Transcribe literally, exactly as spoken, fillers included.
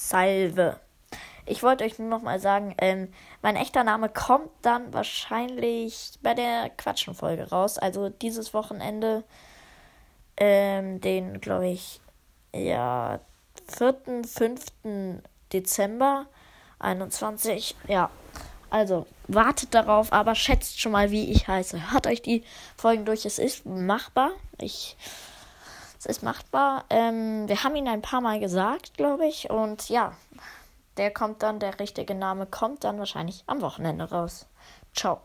Salve. Ich wollte euch nur nochmal sagen, ähm, mein echter Name kommt dann wahrscheinlich bei der Quatschen-Folge raus. Also dieses Wochenende, ähm, den, glaube ich, ja, vierten, fünften Dezember einundzwanzig, ja. Also, wartet darauf, aber schätzt schon mal, wie ich heiße. Hört euch die Folgen durch, es ist machbar. Ich... Es ist machbar. Ähm, wir haben ihn ein paar Mal gesagt, glaube ich. Und ja, der kommt dann, der richtige Name kommt dann wahrscheinlich am Wochenende raus. Ciao.